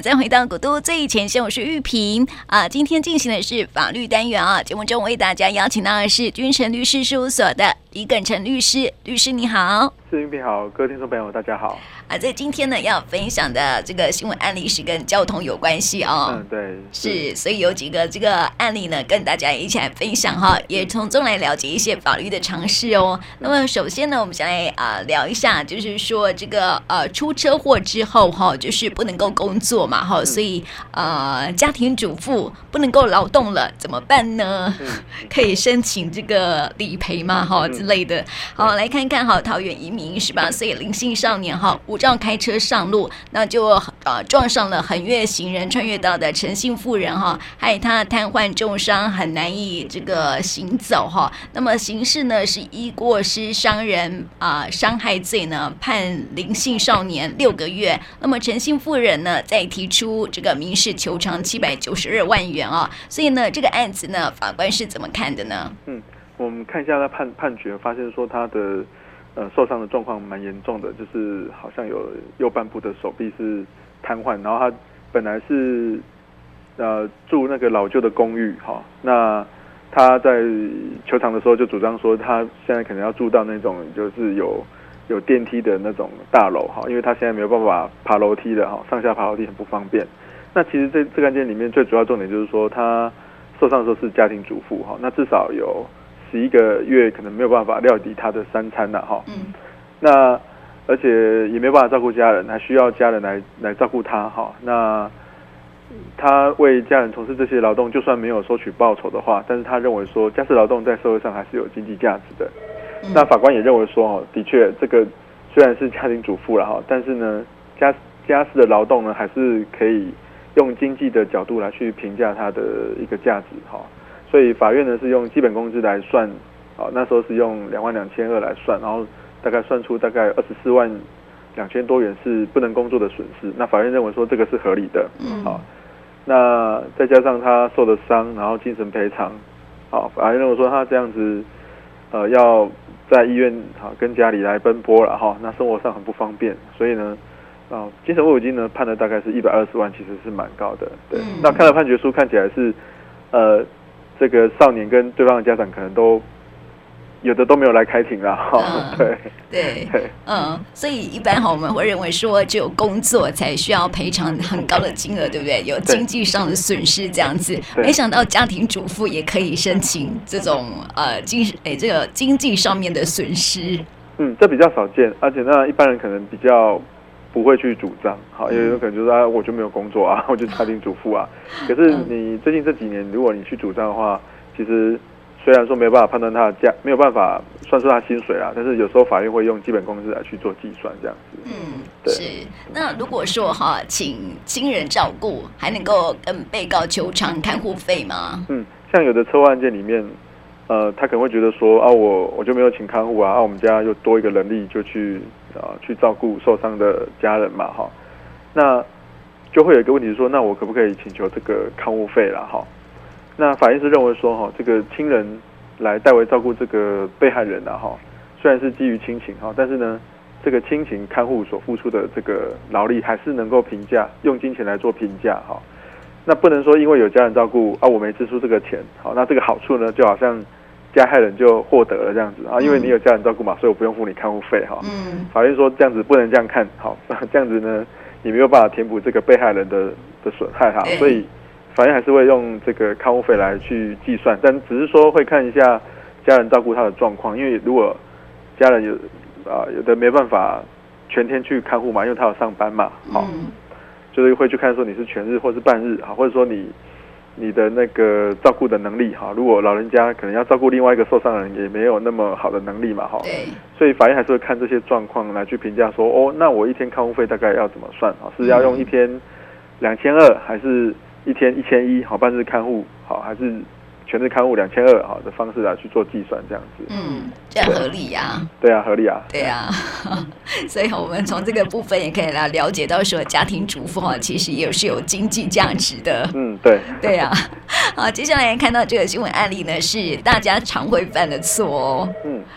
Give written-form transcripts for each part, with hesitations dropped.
再回到古都最前线，我是玉萍啊。今天进行的是法律单元啊，节目中为大家邀请到的是君诚律师事务所的李耿诚律师。律师你好。是，玉萍好，各位听众朋友大家好啊。在今天呢要分享的这个新闻案例是跟交通有关系哦。嗯，对，是，所以有几个这个案例呢跟大家一起来分享哈，也从中来了解一些法律的常识哦。那么首先呢，我们先来聊一下，就是说这个出车祸之后哈，就是不能够工作嘛哈，所以家庭主妇不能够劳动了，怎么办呢？可以申请这个理赔嘛哈之类的。好，来看看哈，桃园移民是吧？所以林姓少年哈，无照开车上路，那就撞上了横越行人穿越道的陈姓妇人哈，害他瘫痪重伤，很难以这个行走哈。那么刑事呢是依过失伤人伤害罪呢判林姓少年6个月。那么陈姓妇人呢再提出这个民事求偿792万元啊。所以呢这个案子呢法官是怎么看的呢？嗯，我们看一下他判决，发现说他的受伤的状况蛮严重的，就是好像有右半部的手臂是瘫痪，然后他本来是住那个老旧的公寓哈，那他在求偿的时候就主张说他现在可能要住到那种就是有电梯的那种大楼哈，因为他现在没有办法爬楼梯的哈，上下爬楼梯很不方便。那其实这个案件里面最主要重点就是说他受伤的时候是家庭主妇哈，那至少有11个月可能没有办法料理他的3餐了哈，那而且也没有办法照顾家人，还需要家人来照顾他哈。那他为家人从事这些劳动，就算没有收取报酬的话，但是他认为说家事劳动在社会上还是有经济价值的。那法官也认为说，的确这个虽然是家庭主妇了哈，但是呢家事的劳动呢还是可以用经济的角度来去评价它的一个价值哈。所以法院呢是用基本工资来算，那时候是用22,200来算，然后大概算出大概24,200多元是不能工作的损失。那法院认为说这个是合理的，那再加上他受的伤，然后精神赔偿，法院认为说他这样子，要在医院跟家里来奔波了哈，那生活上很不方便，所以呢，精神慰抚金呢判的大概是120万，其实是蛮高的。对，那看了判决书看起来是，这个少年跟对方的家长可能都有的都没有来开庭啦，对，所以一般我们会认为说只有工作才需要赔偿很高的金额，对不对？有经济上的损失这样子，没想到家庭主妇也可以申请这种这个经济上面的损失。这比较少见，而且那一般人可能比较不会去主张，好，也有可能就是我就没有工作啊，我就家庭主妇啊。可是你最近这几年，如果你去主张的话，其实虽然说没有办法判断他的价，没有办法算出他薪水啦，但是有时候法院会用基本工资来去做计算，这样子。对。是。那如果说哈，请亲人照顾，还能够跟被告求偿看护费吗？像有的车祸案件里面，他可能会觉得说我就没有请看护啊，我们家又多一个人力就去照顾受伤的家人嘛哈，那就会有一个问题说，那我可不可以请求这个看护费啦哈？那法院是认为说哈，这个亲人来代为照顾这个被害人啦哈，虽然是基于亲情哈，但是呢，这个亲情看护所付出的这个劳力还是能够评价，用金钱来做评价哈。那不能说因为有家人照顾我没支出这个钱，好，那这个好处呢就好像加害人就获得了这样子啊，因为你有家人照顾嘛，所以我不用付你看护费哈。法院说这样子不能这样看，好，这样子呢你没有办法填补这个被害人的损害哈，所以法院还是会用这个看护费来去计算，但只是说会看一下家人照顾他的状况，因为如果家人有的没办法全天去看护嘛，因为他有上班嘛，好，就是会去看说你是全日或是半日，好，或者说你的那个照顾的能力哈，如果老人家可能要照顾另外一个受伤的人，也没有那么好的能力嘛哈，所以法院还是会看这些状况来去评价说，那我一天看护费大概要怎么算啊？是要用一天2200，还是一天1100好，半日看护好，还是全日看护2200好的方式来去做计算这样子？这样合理呀。对啊，合理啊。对啊。所以我们从这个部分也可以来了解到说，家庭主妇其实也是有经济价值的。对。对啊。好，接下来看到这个新闻案例呢，是大家常会犯的错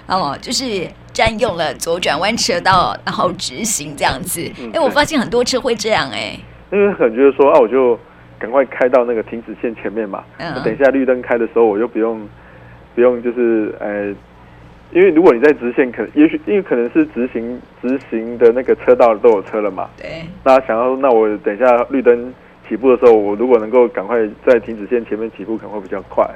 哦。就是占用了左转弯车道，然后直行这样子。我发现很多车会这样。因为可能觉得说啊，我就赶快开到那个停止线前面嘛，等一下绿灯开的时候，我就不用就是因为如果你在直线，可能也许因为可能是直行的那个车道都有车了嘛，对，那想要那我等一下绿灯起步的时候，我如果能够赶快在停止线前面起步，可能会比较快，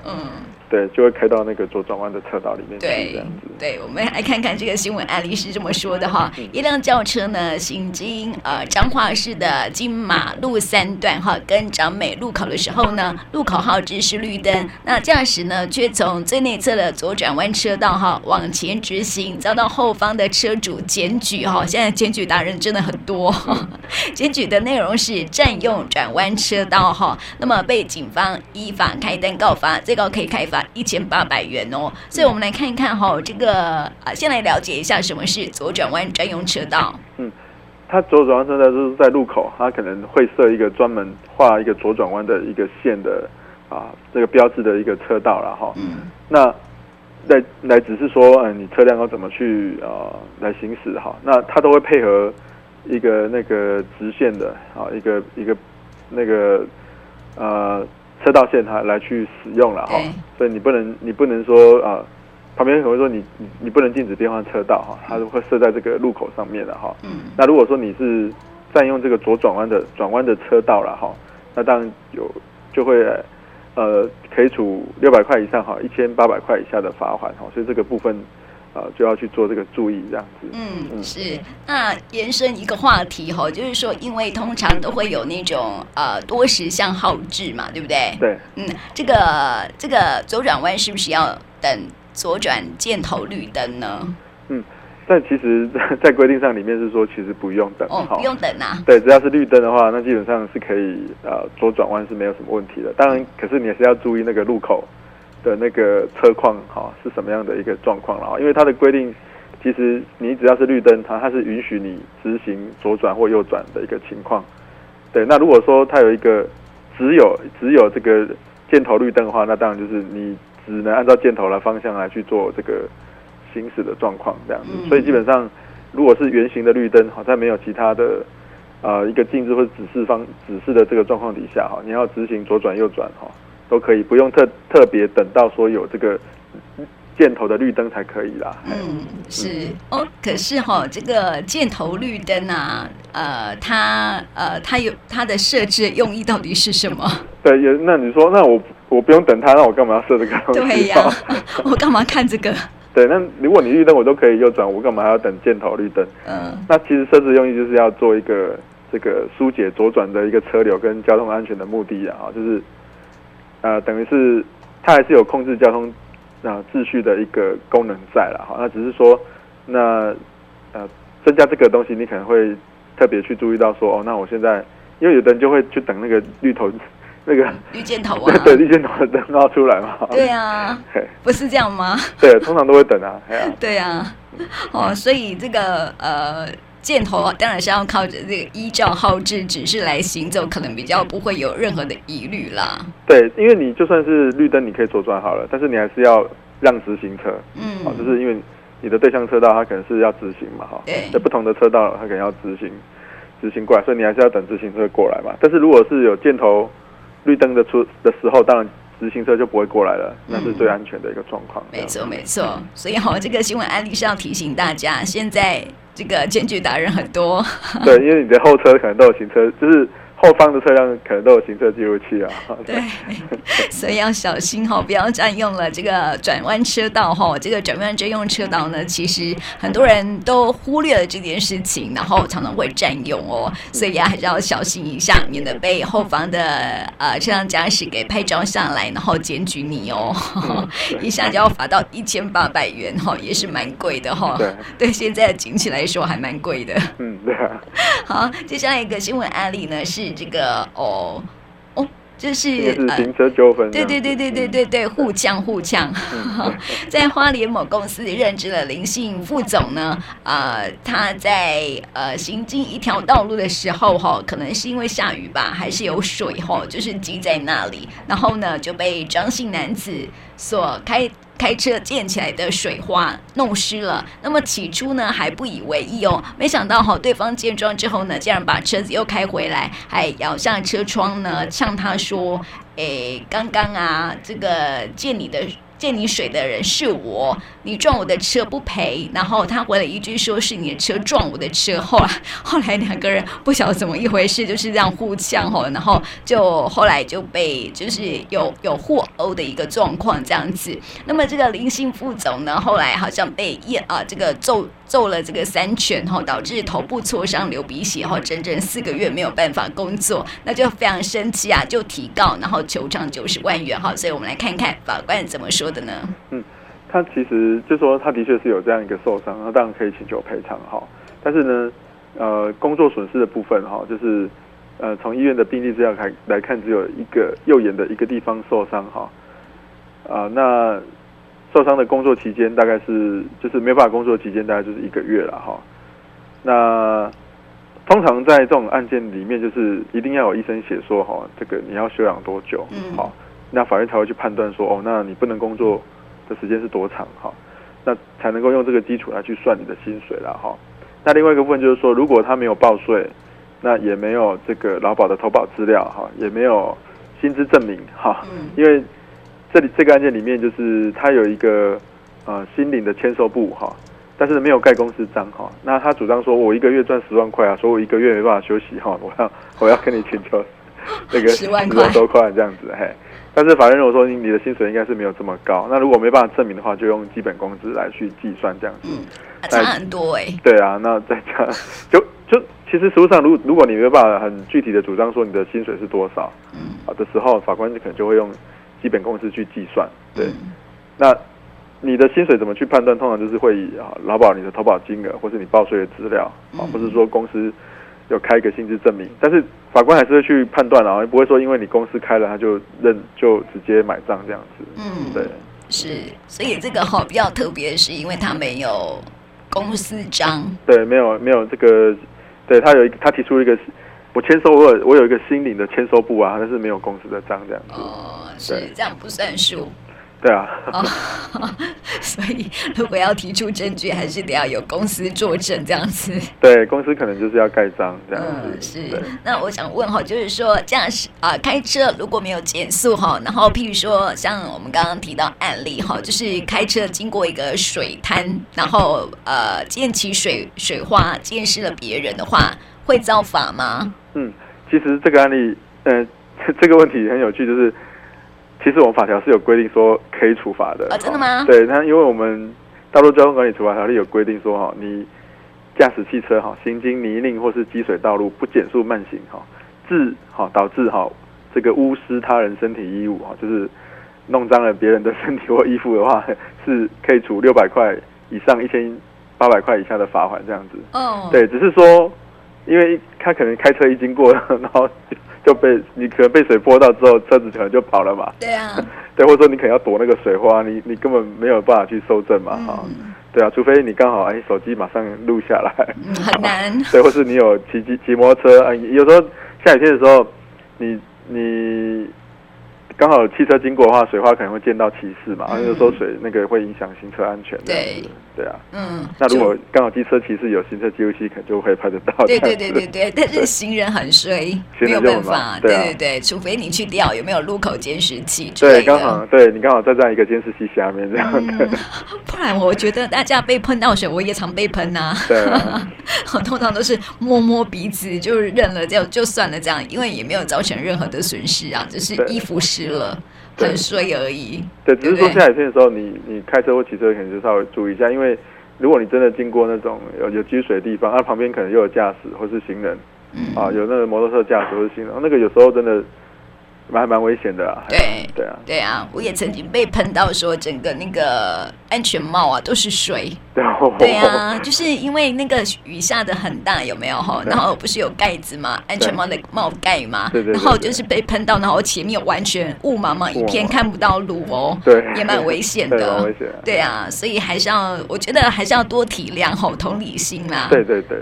对，就会开到那个左转弯的车道里面去，这样子。对，我们来看看这个新闻案例是这么说的哈，一辆轿车呢行经彰化市的金马路3段哈跟彰美路口的时候呢，路口号志是绿灯，那驾驶呢却从最内侧的左转弯车道哈往前直行，遭到后方的车主检举哈，现在检举达人真的很多，检举的内容是占用转弯车道哈，那么被警方依法开单告发，最高可以开罚1800元哦，所以我们来看一看哈，这个先来了解一下什么是左转弯专用车道。它左转弯车道就是在路口，它可能会设一个专门画一个左转弯的一个线的这个标志的一个车道了哈。那来只是说，你车辆要怎么去来行驶哈？那它都会配合一个那个直线的一个那个车道线它来去使用了哈，所以你不能说旁边可能会说你不能禁止变换车道哈，它会设在这个路口上面了哈。那如果说你是占用这个左转弯的车道了哈，那当然就会可以处600块以上哈，1800块以下的罚款哈，所以这个部分。就要去做这个注意这样子。是。那延伸一个话题哈，就是说，因为通常都会有那种多时向号志嘛，对不对？对。这个左转弯是不是要等左转箭头绿灯呢？但其实，在规定上里面是说，其实不用等。不用等啊。对，只要是绿灯的话，那基本上是可以左转弯是没有什么问题的。当然，可是你还是要注意那个路口的那个车况是什么样的一个状况了？因为它的规定，其实你只要是绿灯，它是允许你直行左转或右转的一个情况。对，那如果说它有一个只有这个箭头绿灯的话，那当然就是你只能按照箭头的方向来去做这个行驶的状况这样子。所以基本上，如果是圆形的绿灯，在没有其他的一个禁止或者指示的这个状况底下，你要直行左转右转都可以，不用特别等到说有这个箭头的绿灯才可以啦。是哦，可是这个箭头绿灯啊，它的设置用意到底是什么？对，那你说，那我不用等它，那我干嘛要设这个东西？对呀，我干嘛看这个？对，那如果你绿灯我都可以右转，我干嘛还要等箭头绿灯？那其实设置用意就是要做一个这个疏解左转的一个车流跟交通安全的目的啊，就是。等于是它还是有控制交通秩序的一个功能在啦，那只是说那增加这个东西，你可能会特别去注意到说，那我现在因为有的人就会去等那个绿头那个绿箭头啊，对，绿箭头的灯要出来嘛，对啊，不是这样吗？对，通常都会等啊，对啊，所以这个箭头当然是要靠着这个依照号志指示来行走，可能比较不会有任何的疑虑啦。对，因为你就算是绿灯，你可以左转好了，但是你还是要让直行车。就是因为你的对向车道它可能是要直行嘛，在不同的车道它可能要直行过来，所以你还是要等直行车过来嘛。但是如果是有箭头绿灯的时候，当然。直行车就不会过来了，那是最安全的一个状况。没错，所以这个新闻案例是要提醒大家，现在这个检举达人很多。对，因为你的后车可能都有行车，就是后方的车辆可能都有行车记录器啊。对，所以要小心不要占用了这个转弯车道这个转弯专用车道呢，其实很多人都忽略了这件事情，然后常常会占用所以还是要小心一下，免得被后方的车辆驾驶给拍照下来，然后检举你一下就要罚到1800元也是蛮贵的对，现在的景气来说还蛮贵的。对啊。好，接下来一个新闻案例呢是。这个就是行车纠纷，对，互呛。在花莲某公司任职的林姓副总呢，他在行经一条道路的时候可能是因为下雨吧，还是有水就是积在那里，然后呢就被张姓男子所开开车溅起来的水花弄湿了。那么起初呢还不以为意哦，没想到对方见状之后呢，竟然把车子又开回来，还摇下车窗呢，呛他说：“哎，刚刚啊，这个溅你水的人是我，你撞我的车不赔。”然后他回了一句说：“是你的车撞我的车。”后来两个人不晓得怎么一回事，就是这样互呛吼，然后就后来就被就是有互殴的一个状况这样子。那么这个林姓副总呢，后来好像被揍了这个3拳吼，导致头部挫伤流鼻血吼，整整4个月没有办法工作，那就非常生气啊，就提告，然后求偿90万元哈。所以我们来看看法官怎么说。他其实就说他的确是有这样一个受伤，那当然可以请求赔偿哈。但是呢，工作损失的部分哈，就是从医院的病历资料来看，只有一个右眼的一个地方受伤哈。那受伤的工作期间大概是就是没办法工作期间大概就是1个月了哈。那通常在这种案件里面，就是一定要有医生写说哈，这个你要休养多久好。那法院才会去判断说，哦，那你不能工作的时间是多长哈，那才能够用这个基础来去算你的薪水啦哈。那另外一个部分就是说，如果他没有报税，那也没有这个劳保的投保资料哈，也没有薪资证明哈，因为这个案件里面就是他有一个新领的签收簿哈，但是没有盖公司章哈。那他主张说我1个月赚10万块啊，所以我1个月没办法休息哈，我要跟你请求那个10万多块这样子嘿。但是法院如果说你的薪水应该是没有这么高，那如果没办法证明的话，就用基本工资来去计算这样子。差很多哎。对啊，那再加就其实实务上，如果你没办法很具体的主张说你的薪水是多少，的时候，法官可能就会用基本工资去计算。对，那你的薪水怎么去判断？通常就是会以劳保你的投保金额，或是你报税的资料，或是说公司有开一个薪资证明，但是法官还是会去判断啊，不会说因为你公司开了他就直接买账这样子。对，是，所以这个比较特别的是，因为他没有公司章，对，没有这个，对他提出一个我签收我有一个新领的签收簿啊，但是没有公司的章这样子。哦，是这样不算数。对啊，所以如果要提出证据，还是得要有公司作证这样子。对，公司可能就是要盖章这样子。是。那我想问就是说驾驶开车如果没有减速然后譬如说像我们刚刚提到案例就是开车经过一个水滩，然后溅起水花溅湿了别人的话，会遭罚吗？其实这个案例这个问题很有趣，就是。其实我们法条是有规定说可以处罚的啊，真的吗？对，那因为我们大陆交通管理处罚条例有规定说你驾驶汽车行经泥泞或是积水道路不减速慢行致导致这个污失他人身体衣物就是弄脏了别人的身体或衣服的话，是可以处600块以上1800块以下的罚款这样子。对，只是说因为他可能开车一经过，然后就被你可能被水泼到之后，车子可能就跑了嘛。对啊，对，或者说你可能要躲那个水花，你根本没有办法去搜证嘛，对啊，除非你刚好手机马上录下来，很难。对，或是你有骑摩托车，有时候下雨天的时候，你刚好汽车经过的话，水花可能会溅到骑士嘛，有时候水那个会影响行车安全。对啊，那如果刚好机车骑士有行车记录器，可能就会拍得到。对，但是行人很衰，没有办法。对，除非你去调有没有路口监视器之类的。对，刚好，对你刚好在这样一个监视器下面这样。不然我觉得大家被喷到水，我也常被喷啊。对啊，我通常都是摸鼻子就认了，就算了这样，因为也没有造成任何的损失啊，只是衣服湿了。很衰而已。对，只是说下雨天的时候，你开车或骑车可能就稍微注意一下，因为如果你真的经过那种有积水的地方，旁边可能又有驾驶或是行人，有那个摩托车驾驶或是行人，那个有时候真的蛮危险的啊。对啊，我也曾经被喷到说整个那个安全帽啊都是水。对啊，就是因为那个雨下的很大，有没有哈？然后不是有盖子嘛，安全帽的帽盖嘛，然后就是被喷到，然后前面完全雾茫茫一片，看不到路哦，对，也蛮危险的，对啊，所以还是要，我觉得还是要多体谅吼，同理心啦，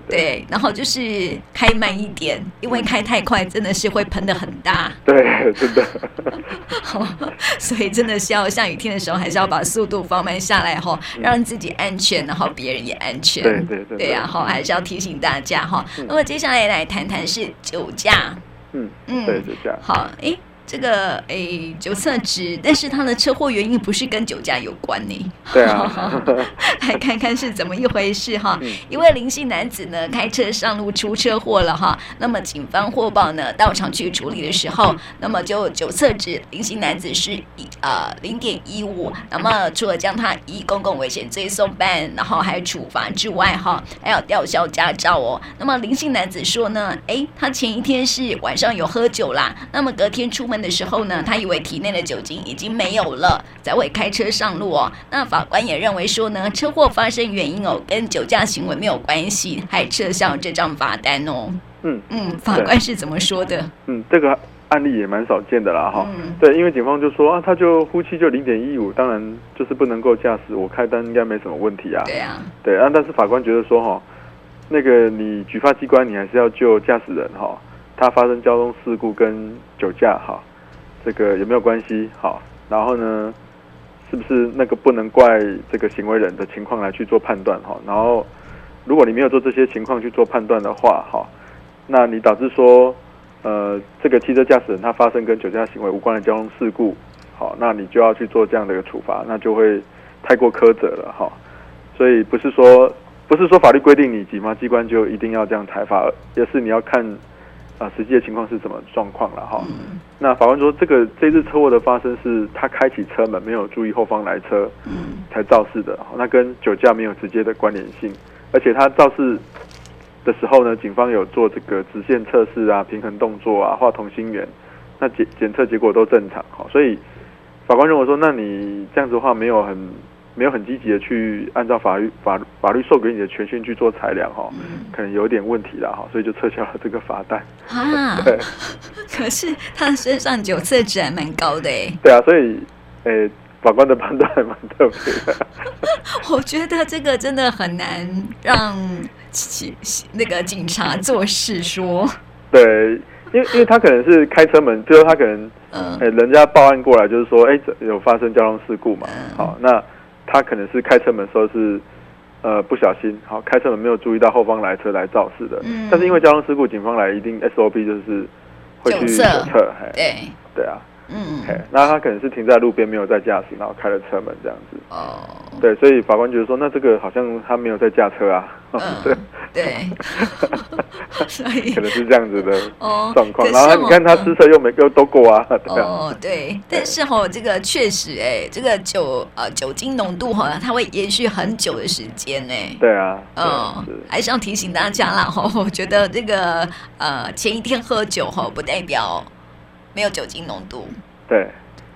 对，然后就是开慢一点，因为开太快真的是会喷的很大，对，真的，所以真的是要下雨天的时候，还是要把速度放慢下来吼，让自己安全。然后别人也安全，对呀，哈，还是要提醒大家哈。那么接下来来谈谈是酒驾，对，酒驾。好，哎，这个哎酒测值，但是它的车祸原因不是跟酒驾有关呢。对啊，来看看是怎么一回事哈。一位林姓男子呢开车上路出车祸了哈。那么警方获报呢到场去处理的时候，那么就酒测值，林姓男子是0.15，那么除了将他以公共危险罪送办，然后还有处罚之外哈，还有吊销驾照哦。那么林姓男子说呢，哎，他前一天是晚上有喝酒啦，那么隔天出门的时候呢，他以为体内的酒精已经没有了，才会开车上路哦。那法官也认为说呢，车祸发生原因哦跟酒驾行为没有关系，还撤销这张罚单哦。法官是怎么说的？这个案例也蛮少见的啦哈，对，因为警方就说啊，他就呼气就0.15，当然就是不能够驾驶，我开单应该没什么问题啊。对啊，但是法官觉得说哈，那个你举发机关你还是要就驾驶人哈，他发生交通事故跟酒驾哈，这个有没有关系？好，然后呢，是不是那个不能怪这个行为人的情况来去做判断哈？然后如果你没有做这些情况去做判断的话哈，那你导致说。这个汽车驾驶人他发生跟酒驾行为无关的交通事故，好，那你就要去做这样的一个处罚，那就会太过苛责了哈。所以不是说法律规定你警方机关就一定要这样裁罚，也是你要看实际的情况是什么状况了哈。那法官说，这次车祸的发生是他开启车门没有注意后方来车，才肇事的，那跟酒驾没有直接的关联性，而且他肇事。的时候呢，警方有做这个直线测试啊、平衡动作啊、画同心圆，那检测结果都正常，所以法官认为说，那你这样子的话没有很积极的去按照法律授给你的权限去做裁量哈，可能有点问题啦哈，所以就撤销了这个罚单啊。对，可是他身上酒测值还蛮高的哎。对啊，所以法官的判断还蛮特别的。我觉得这个真的很难让。那个警察做事说，对，因为他可能是开车门，最后他可能，人家报案过来就是说，有发生交通事故嘛，好，那他可能是开车门的时候是，不小心，好，开车门没有注意到后方来车来肇事的，但是因为交通事故，警方来一定 SOP 就是会去酒测，对啊。那他可能是停在路边没有在驾驶，然后开了车门这样子。对，所以法官觉得说，那这个好像他没有在驾车啊。对，所以可能是这样子的状况。然后你看他吃车又没又都过啊。对，但是这个确实这个酒精浓度它会延续很久的时间哎。对啊。还是要提醒大家啦我觉得这个前一天喝酒不代表。没有酒精浓度，对，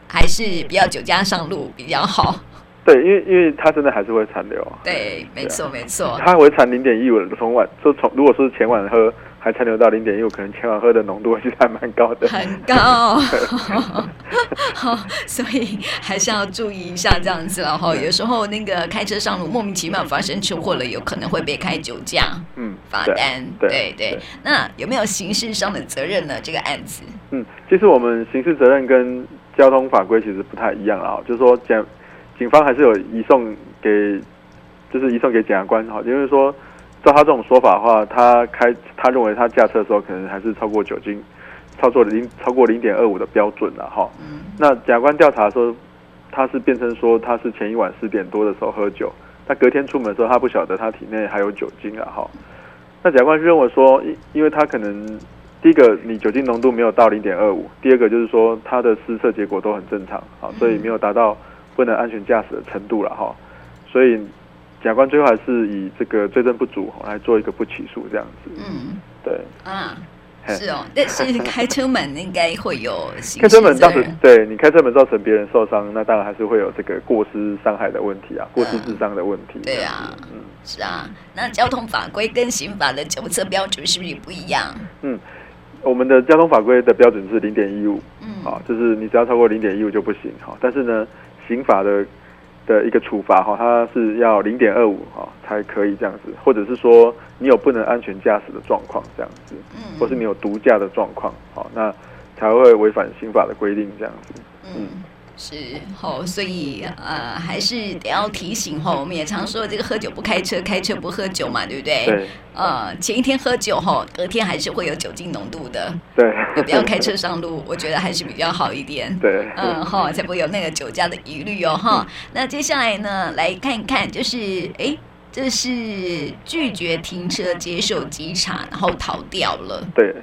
还是不要酒驾上路比较好。对，因为它真的还是会残留。对，没错没错，它会残0.15，如果说是前晚喝还残留到0.15，可能前晚喝的浓度其实还蛮高的，很高。所以还是要注意一下这样子了哈。有时候那个开车上路莫名其妙发生车祸了，有可能会被开酒驾罚单。对，那有没有刑事上的责任呢？这个案子？其实我们刑事责任跟交通法规其实不太一样啦，就是说警方还是有移送给检察官哈，因为说照他这种说法的话，他认为他驾车的时候可能还是超过酒精，超过0.25的标准了哈。那检察官调查说，他是辩称说他是前一晚4点多的时候喝酒，他隔天出门的时候他不晓得他体内还有酒精了哈。那检察官是认为说，因为他可能。第一个，你酒精浓度没有到0.25；第二个就是说，它的施测结果都很正常，好，所以没有达到不能安全驾驶的程度了哈。所以，检察官最后还是以这个罪证不足来做一个不起诉这样子。对。是哦，但是开车门应该会有刑事责任。开车门当时对你开车门造成别人受伤，那当然还是会有这个过失伤害的问题啊，过失致伤的问题。对啊，是啊。那交通法规跟刑法的酒测标准是不是不一样？嗯，我们的交通法规的标准是0.15，就是你只要超过0.15就不行哈。但是呢，刑法的一个处罚哈，它是要0.25哈才可以这样子，或者是说你有不能安全驾驶的状况这样子，或是你有毒驾的状况，好，那才会违反刑法的规定这样子。嗯，是好，所以还是得要提醒哈，我们也常说这个喝酒不开车，开车不喝酒嘛，对不对？对。前一天喝酒哈，隔天还是会有酒精浓度的。对。就不要开车上路，我觉得还是比较好一点。对。哈，才不会有那个酒驾的疑虑哦哈。那接下来呢，来看一看，就是这是拒绝停车、接受稽查，然后逃掉了。对。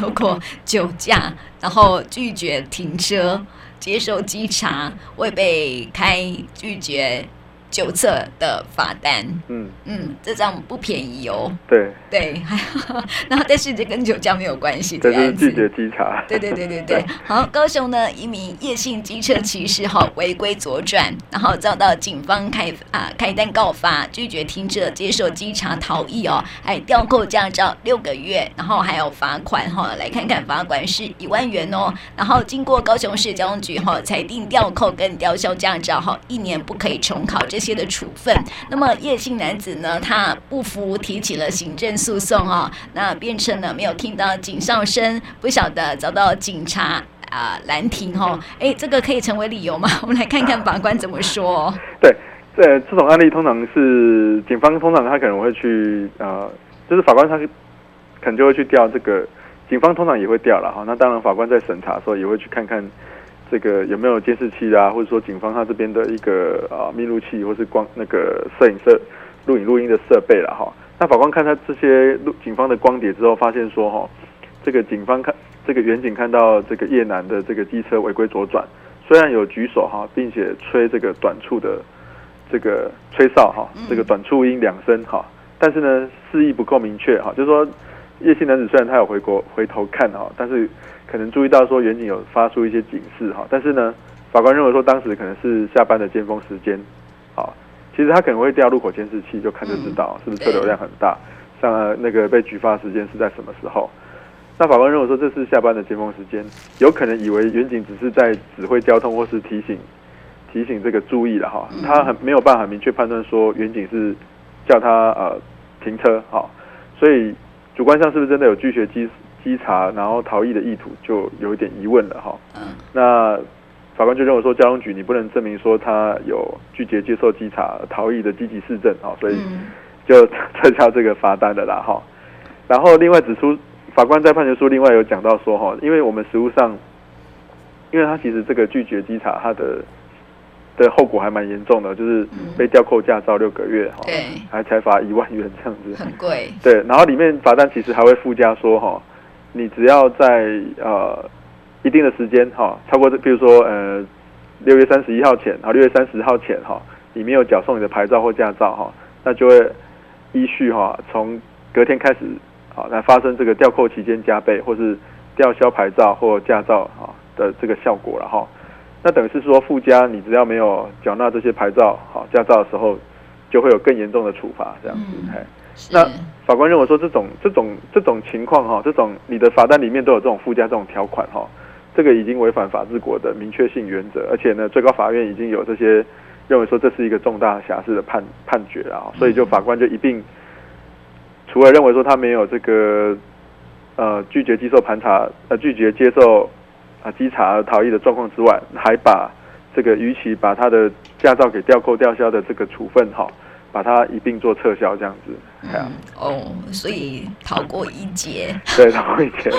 如果酒驾，然后拒绝停车、接受稽查，会被开拒绝酒测的罚单。这张不便宜哦。对。然后但是这跟酒驾没有关系。这是拒绝稽查。对。好，高雄呢，一名夜行机车骑士违规左转，然后遭到警方开单告发，拒绝停车、接受稽查、逃逸哦，还吊扣驾照6个月，然后还有罚款来看看罚款是1万元哦。然后经过高雄市交通局裁定吊扣跟吊销驾照1年不可以重考这些的处分。那么叶姓男子呢，他不服，提起了行政诉讼那辩称呢没有听到警哨声，不晓得遭到警察拦停这个可以成为理由吗？我们来看看法官怎么说。对，这种案例通常是警方他可能会去就是法官他可能就会去调这个，警方通常也会调了那当然法官在审查的时候也会去看看这个有没有监视器啊，或者说警方他这边的一个密录器或是光那个摄影录音的设备啦那法官看他这些警方的光碟之后，发现说这个警方远景看到这个叶男的这个机车违规左转，虽然有举手并且吹这个短促的这个吹哨这个短促音2声但是呢示意不够明确就是说叶姓男子虽然他有回头看但是可能注意到说远景有发出一些警示但是呢法官认为说当时可能是下班的尖峰时间其实他可能会调入口监视器就看就知道是不是车流量很大，像那个被举发时间是在什么时候。那法官认为说这是下班的尖峰时间，有可能以为远景只是在指挥交通或是提醒这个注意了他没有办法明确判断说远景是叫他停车所以主观上是不是真的有拒绝稽查然后逃逸的意图就有一点疑问了那法官就认为说交通局你不能证明说他有拒绝接受稽查逃逸的积极事证所以就撤销这个罚单了啦然后另外指出法官在判决书另外有讲到说因为我们实务上因为他其实这个拒绝稽查他的后果还蛮严重的，就是被吊扣驾照6个月，还才罚1万元这样子，很贵。对，然后里面罚单其实还会附加说你只要在一定的时间超过比如说6月31号前6月30号前你没有缴送你的牌照或驾照那就会依序从隔天开始来发生这个吊扣期间加倍或是吊销牌照或驾照的这个效果了那等于是说附加你只要没有缴纳这些牌照驾照的时候就会有更严重的处罚这样子那法官认为说这种情况这种你的罚单里面都有这种附加这种条款这个已经违反法治国的明确性原则，而且呢最高法院已经有这些认为说这是一个重大瑕疵的判决了所以就法官就一并除了认为说他没有这个拒绝接受稽查逃逸的状况之外，还把这个逾期把他的驾照给吊扣吊销的这个处分把它一并做撤销这样子所以逃过一劫。对，逃过一劫。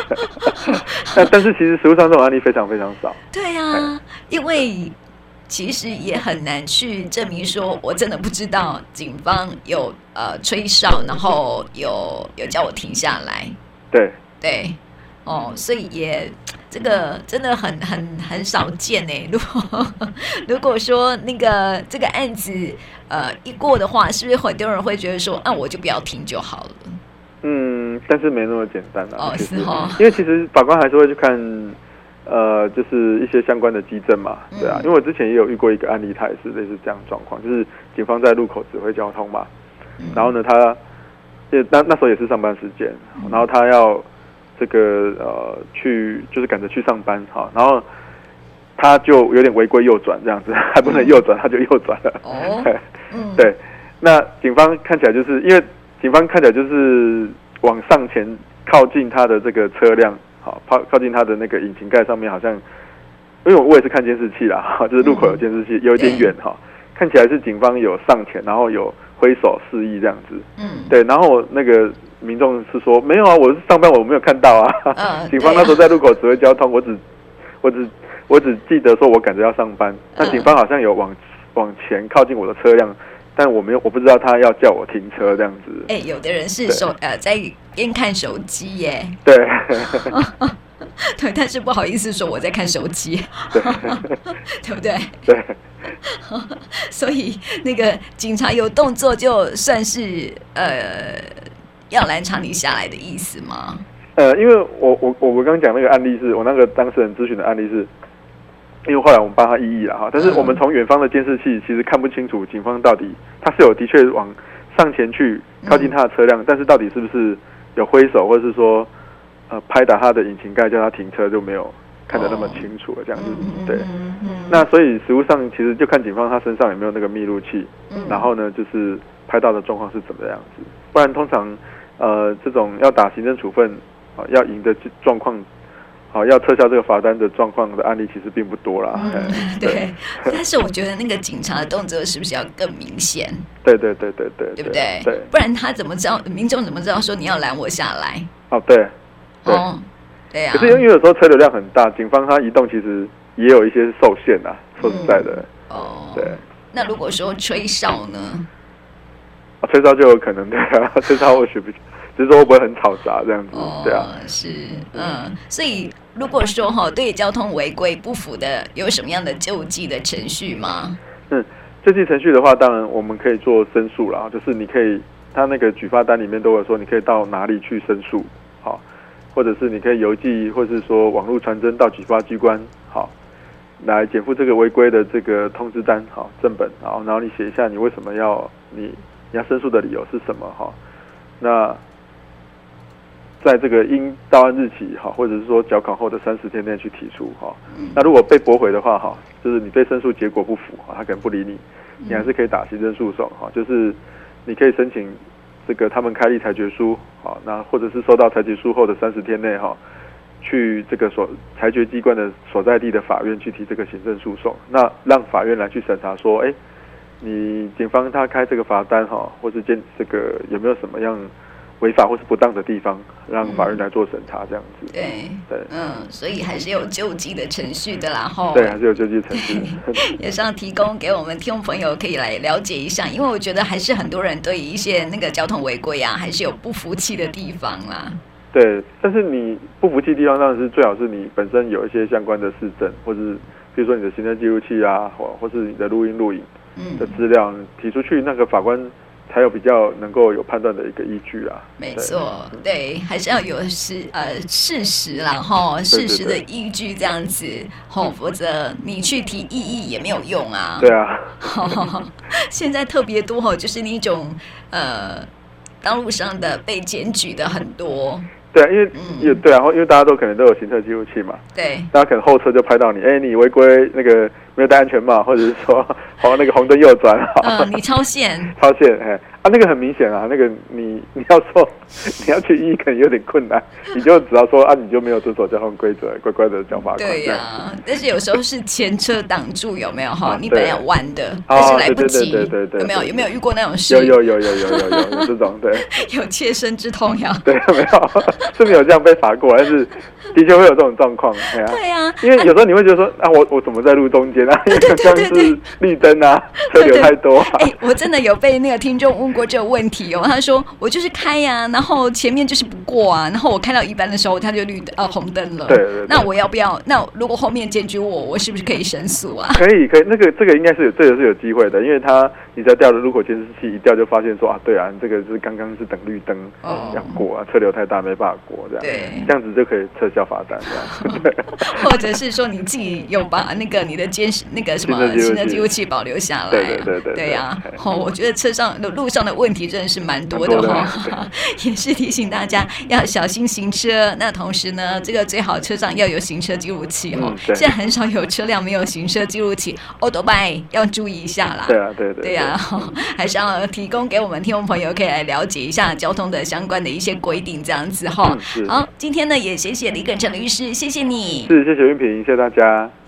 但是其实实务上这种案例非常非常少。对啊，因为其实也很难去证明说我真的不知道警方有吹哨，然后有叫我停下来。对所以也这个真的很少见耶。如果说那个这个案子一过的话，是不是很多人会觉得说我就不要停就好了？但是没那么简单啦。哦，是哦。因为其实法官还是会去看，就是一些相关的基证嘛，对啊。因为我之前也有遇过一个案例，它也是类似这样的状况，就是警方在路口指挥交通嘛，然后呢，他那时候也是上班时间，然后他要这个去就是赶着去上班哈，然后他就有点违规右转这样子，还不能右转，他就右转了。哦，对。那警方看起来就是因为警方看起来就是往上前靠近他的这个车辆，好靠近他的那个引擎盖上面，好像因为我也是看监视器啦，就是路口有监视器，有一点远哈，看起来是警方有上前，然后有挥手示意这样子。嗯，对。然后那个民众是说没有啊，我是上班，我没有看到啊。警方那时候在路口指挥交通，我只记得说我赶着要上班，但警方好像有往前靠近我的车辆。但我不知道他要叫我停车这样子。哎、欸，有的人是在边看手机耶。对，对，但是不好意思说我在看手机，对，对不对？对。所以那个警察有动作，就算是要拦查你下来的意思吗？因为我刚讲那个案例是我那个当事人咨询的案例是。因为后来我们帮他异议了哈，但是我们从远方的监视器其实看不清楚警方到底他是有的确往上前去靠近他的车辆，但是到底是不是有挥手或是说拍打他的引擎盖叫他停车就没有看得那么清楚了这样子，对。那所以实务上其实就看警方他身上有没有那个密录器，然后呢就是拍到的状况是怎么样子，不然通常这种要打行政处分要赢的状况。好，要撤销这个罚单的状况的案例其实并不多啦。对，但是我觉得那个警察的动作是不是要更明显？对，对不对？对，不然他怎么知道？民众怎么知道说你要拦我下来？哦，对，哦，对啊。可是因为有时候车流量很大，警方他移动其实也有一些受限啊。说实在的，哦，对。那如果说吹哨呢？吹哨就有可能对啊，吹哨或许不行。只是说会不会很吵杂这样子，对啊，是，所以如果说对交通违规不符的，有什么样的救济的程序吗？救济程序的话，当然我们可以做申诉啦，就是你可以，他那个举发单里面都有说，你可以到哪里去申诉，好，或者是你可以邮寄，或是说网络传真到举发机关，好，来减负这个违规的这个通知单，好，正本，好，然后你写一下你为什么要你要申诉的理由是什么，好，那。在这个应到案日起哈，或者是说缴考后的30天内去提出哈。那如果被驳回的话哈，就是你对申诉结果不符哈，他可能不理你，你还是可以打行政诉讼哈。就是你可以申请这个他们开立裁决书哈，那或者是收到裁决书后的30天内哈，去这个裁决机关的所在地的法院去提这个行政诉讼，那让法院来去审查说，你警方他开这个罚单哈，或是这个有没有什么样。违法或是不当的地方，让法院来做审查，这样子。对，所以还是有救济的程序的啦，吼。对，还是有救济程序。也是要提供给我们听众朋友可以来了解一下，因为我觉得还是很多人对一些那个交通违规啊，还是有不服气的地方啦。对，但是你不服气的地方，当然是最好是你本身有一些相关的事证，或是比如说你的行车记录器啊，或是你的录音录影的资料提出去，那个法官。才有比较能够有判断的一个依据啊，没错，对，还是要有事实啦，事实的依据这样子，否则你去提异议也没有用啊。对啊，现在特别多就是那种道路上的被检举的很多。对啊，因为大家都可能都有行车记录器嘛，对，大家可能后车就拍到你，你违规那个没有戴安全帽，或者是说那个红灯右转，你超限，那个很明显啊，那个你要说你要去可能有点困难，你就只要说你就没有遵守交通规则，乖乖的交罚款。对啊，但是有时候是前车挡住，有没有你本来要弯的，但是来不及，对，有没有遇过那种事？有这种，对，有切身之痛呀。对，没有。是没有这样被罚过，但是的确会有这种状况。对啊，因为有时候你会觉得说我怎么在路中间啊？因为刚刚是绿灯啊，车流太多啊。我真的有被那个听众问过这个问题哦。他说我就是开啊，然后前面就是不过啊，然后我开到一半的时候他就红灯了。对。那我要不要？那如果后面检举我是不是可以申诉啊？可以，那个这个应该是有机会的，因为他你只要调了入口监视器一调就发现说啊，对啊，这个是刚刚是等绿灯要过啊，车流太大没办法过这样，对，这样子就可以撤销罚单这样。或者是说你自己有把那个你的监视那个什么行车记录器保留下来、啊，对啊，哦，我觉得车上路上的问题真的是蛮多的哈、哦，也是提醒大家要小心行车。那同时呢，这个最好车上要有行车记录器哈、哦嗯，现在很少有车辆没有行车记录器，哦，多拜要注意一下啦。对啊，对啊，哦、还是要提供给我们听众朋友可以来了解一下交通的相关的一些规定，这样子哈、哦嗯。好，今天呢也谢谢李耿诚律师，谢谢你。是，谢谢云平，谢谢大家。